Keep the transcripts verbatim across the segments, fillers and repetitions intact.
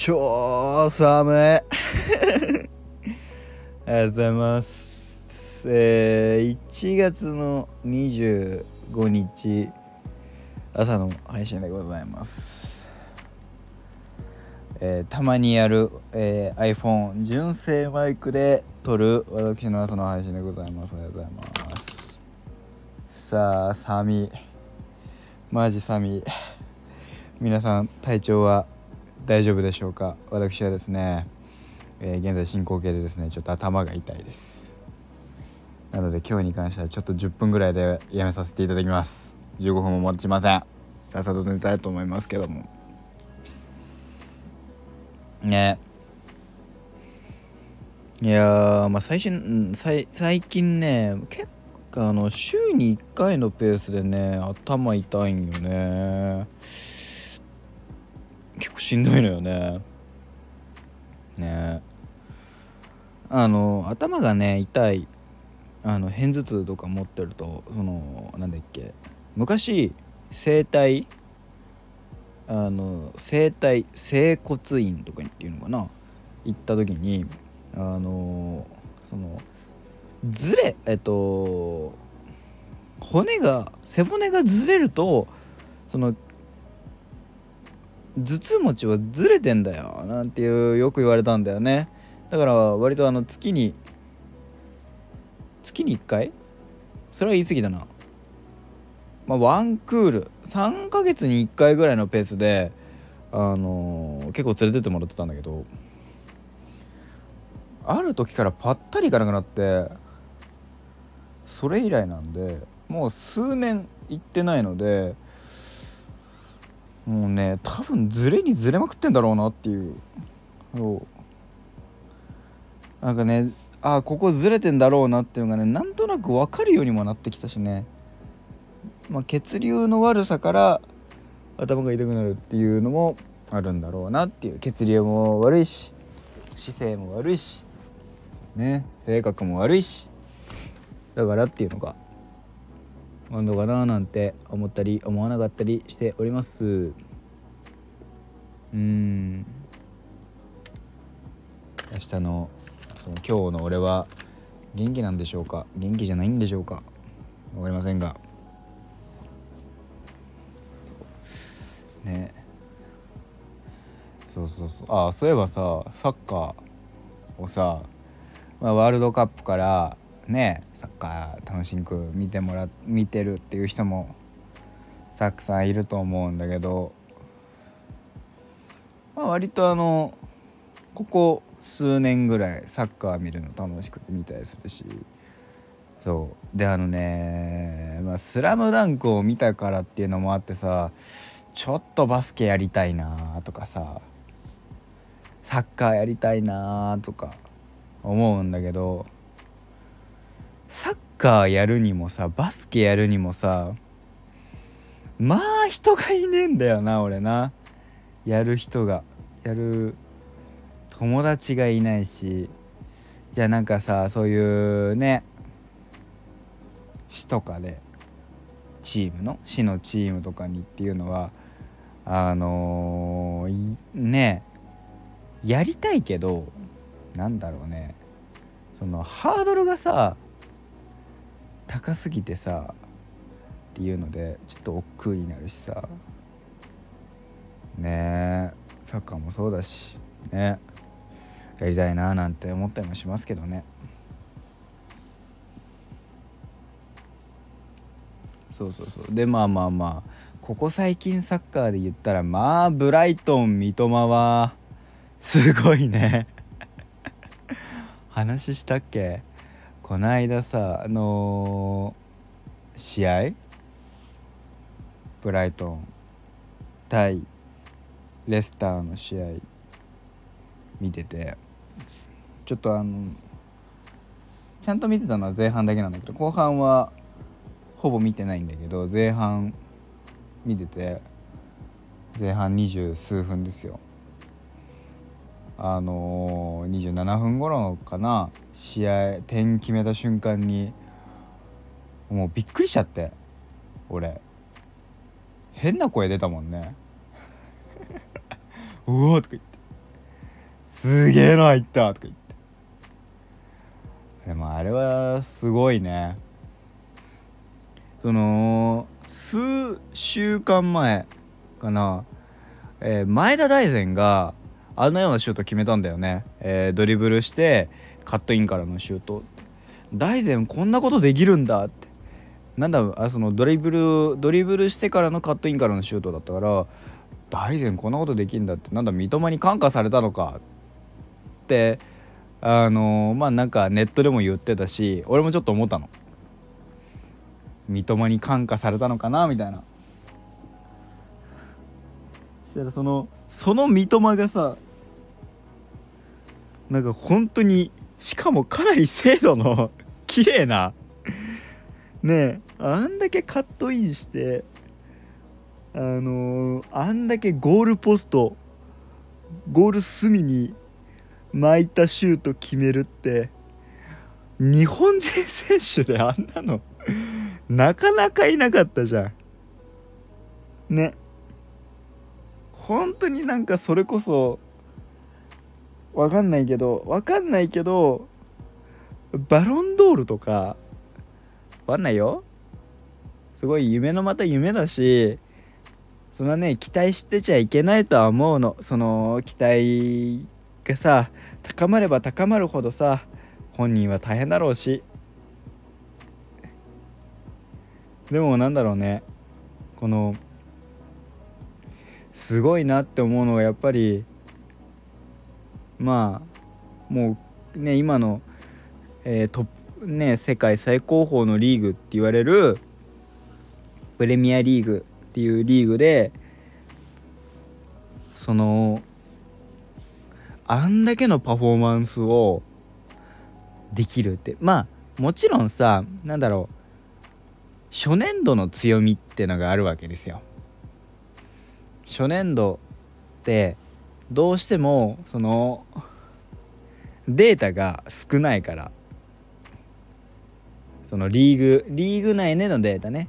超寒いありがとうございます、えー、いちがつのにじゅうごにち朝の配信でございます、えー、たまにやる、えー、iPhone 純正マイクで撮る私の朝の配信でございます。ありがとうございます。さあ寒い、マジ寒い。皆さん体調は大丈夫でしょうか？私はですね、えー、現在進行形でですね、ちょっと頭が痛いです。なので今日に関してはちょっとじゅっぷんぐらいでやめさせていただきます。じゅうごふんも持ちません。さっさと寝たいと思いますけどもね。いやー、まあ、最新 最, 最近ね結構あの週にいっかいのペースでね頭痛いんよね。結構しんどいのよね。ね、あの頭がね痛い、あの片頭痛とか持ってると、そのなんだっけ、昔整体、あの整体整骨院とかっていうのかな、行った時にあのそのずれえっと骨が背骨がずれるとその頭痛持ちはずれてんだよなんていうよく言われたんだよね。だから割とあの月に月にいっかい、それは言い過ぎだな、まあ、ワンクールさんかげつにいっかいぐらいのペースで、あのー、結構連れてってもらってたんだけど、ある時からぱったりいかなくなって、それ以来なんでもう数年行ってないので、もうね多分ズレにズレまくってんだろうなっていう、そうなんかね、あここズレてんだろうなっていうのがねなんとなく分かるようにもなってきたしね、まあ、血流の悪さから頭が痛くなるっていうのもあるんだろうなっていう。血流も悪いし姿勢も悪いしね、性格も悪いしだからっていうのが温度かななんて思ったり思わなかったりしております。うーん、明日のその今日の俺は元気なんでしょうか、元気じゃないんでしょうか、わかりませんがね。そうそうそう、あそういえばさ、サッカーをさ、まあ、ワールドカップからね、サッカー楽しく見てもら見てるっていう人もたくさんいると思うんだけど、まあ、割とあのここ数年ぐらいサッカー見るの楽しくて見たりするし、そうであのね、まあ、スラムダンクを見たからっていうのもあってさ、ちょっとバスケやりたいなとかさ、サッカーやりたいなとか思うんだけど、サッカーやるにもさバスケやるにもさ、まあ人がいねえんだよな俺な。やる人がやる友達がいないし、じゃあなんかさそういうね市とかでチームの市のチームとかにっていうのはあのー、ねやりたいけど、なんだろうね、そのハードルがさ高すぎてさっていうのでちょっと億劫になるしさね。えサッカーもそうだしね、やりたいななんて思ったりもしますけどね。そうそうそう、でまあまあまあここ最近サッカーで言ったらまあブライトン三笘はすごいね話したっけ、こないださ、あのー、試合ブライトン対レスターの試合見てて、ちょっとあのちゃんと見てたのは前半だけなんだけど、後半はほぼ見てないんだけど、前半見てて、前半にじゅうすうふんですよ、あのー、にじゅうななふん頃かな、試合点決めた瞬間にもうびっくりしちゃって俺変な声出たもんねうおーとか言ってすげえの入ったとか言って、でもあれはすごいね。その数週間前かな、えー、前田大然があんなようなシュート決めたんだよね、えー、ドリブルしてカットインからのシュート。大然こんなことできるんだって、なんだあそのドリブルドリブルしてからのカットインからのシュートだったから、大然こんなことできるんだって、なんだ三笘に感化されたのかってあのー、まあなんかネットでも言ってたし、俺もちょっと思ったの、三笘に感化されたのかなみたいな。そしたらそのその三笘がさ、なんか本当にしかもかなり精度の綺麗なねえ、あんだけカットインしてあのー、あんだけゴールポストゴール隅に巻いたシュート決めるって、日本人選手であんなのなかなかいなかったじゃんね。本当になんかそれこそわかんないけどわかんないけどバロンドールとかわかんないよ、すごい夢のまた夢だし、そんなね期待してちゃいけないとは思うの。その期待がさ高まれば高まるほどさ、本人は大変だろうし、でもなんだろうね、このすごいなって思うのはやっぱりまあもうね今の、えー、トップね世界最高峰のリーグって言われるプレミアリーグっていうリーグで、そのあんだけのパフォーマンスをできるって、まあもちろんさなんだろう初年度の強みってのがあるわけですよ。初年度ってどうしてもそのデータが少ないから、そのリーグリーグ内でのデータね、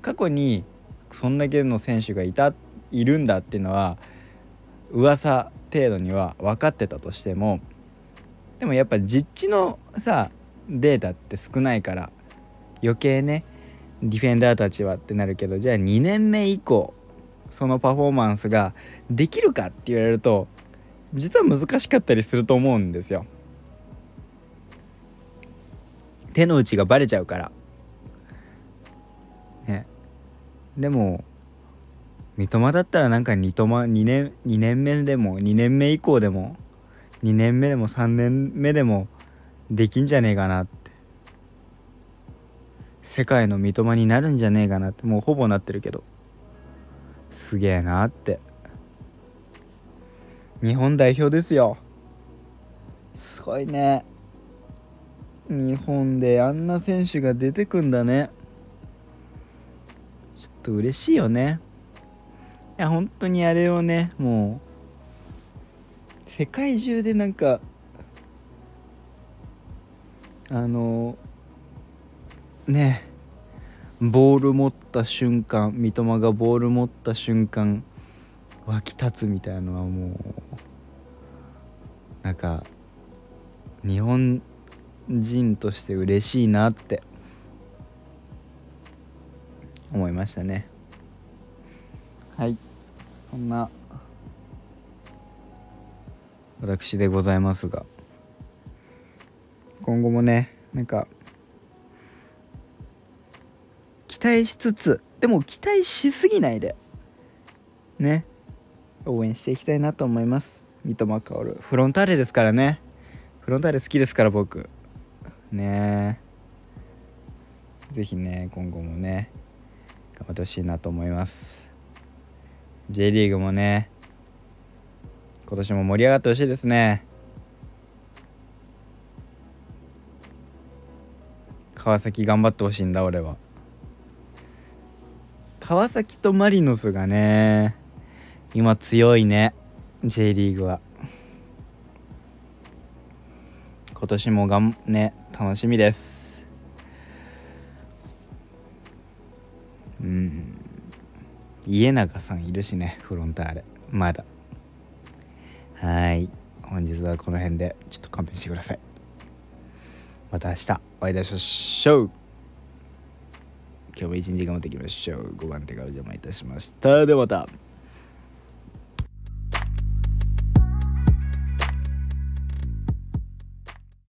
過去にそんだけの選手がいたいるんだっていうのは噂程度には分かってたとしても、でもやっぱ実地のさデータって少ないから余計ねディフェンダーたちはってなるけど、じゃあにねんめ以降そのパフォーマンスができるかって言われると実は難しかったりすると思うんですよ。手の内がバレちゃうからね。でも三笘だったらなんか三笘にねんにねんめでもにねんめ以降でもにねんめでもさんねんめでもできんじゃねえかなって、世界の三笘になるんじゃねえかなって、もうほぼなってるけど、すげえなって。日本代表ですよ、すごいね。日本であんな選手が出てくんだね、ちょっと嬉しいよね。いや本当にあれをね、もう世界中でなんかあのねボール持った瞬間、三笘がボール持った瞬間湧き立つみたいなのはもうなんか日本人として嬉しいなって思いましたね。はい、そんな私でございますが、今後もねなんか期待しつつ、でも期待しすぎないでね応援していきたいなと思います。三笘薫フロンターレですからね、フロンターレ好きですから僕ね、ぜひね今後もね頑張ってほしいなと思います。 J リーグもね今年も盛り上がってほしいですね。川崎頑張ってほしいんだ俺は。川崎とマリノスがね今強いね J リーグは。今年もがんね楽しみです。うん、家長さんいるしねフロンターレまだ。はい、本本日はこの辺でちょっと勘弁してください。また明日お会いいたしましょう。今日も一日頑張っていきましょう。ごばん手からお邪魔いたしました。ではまた。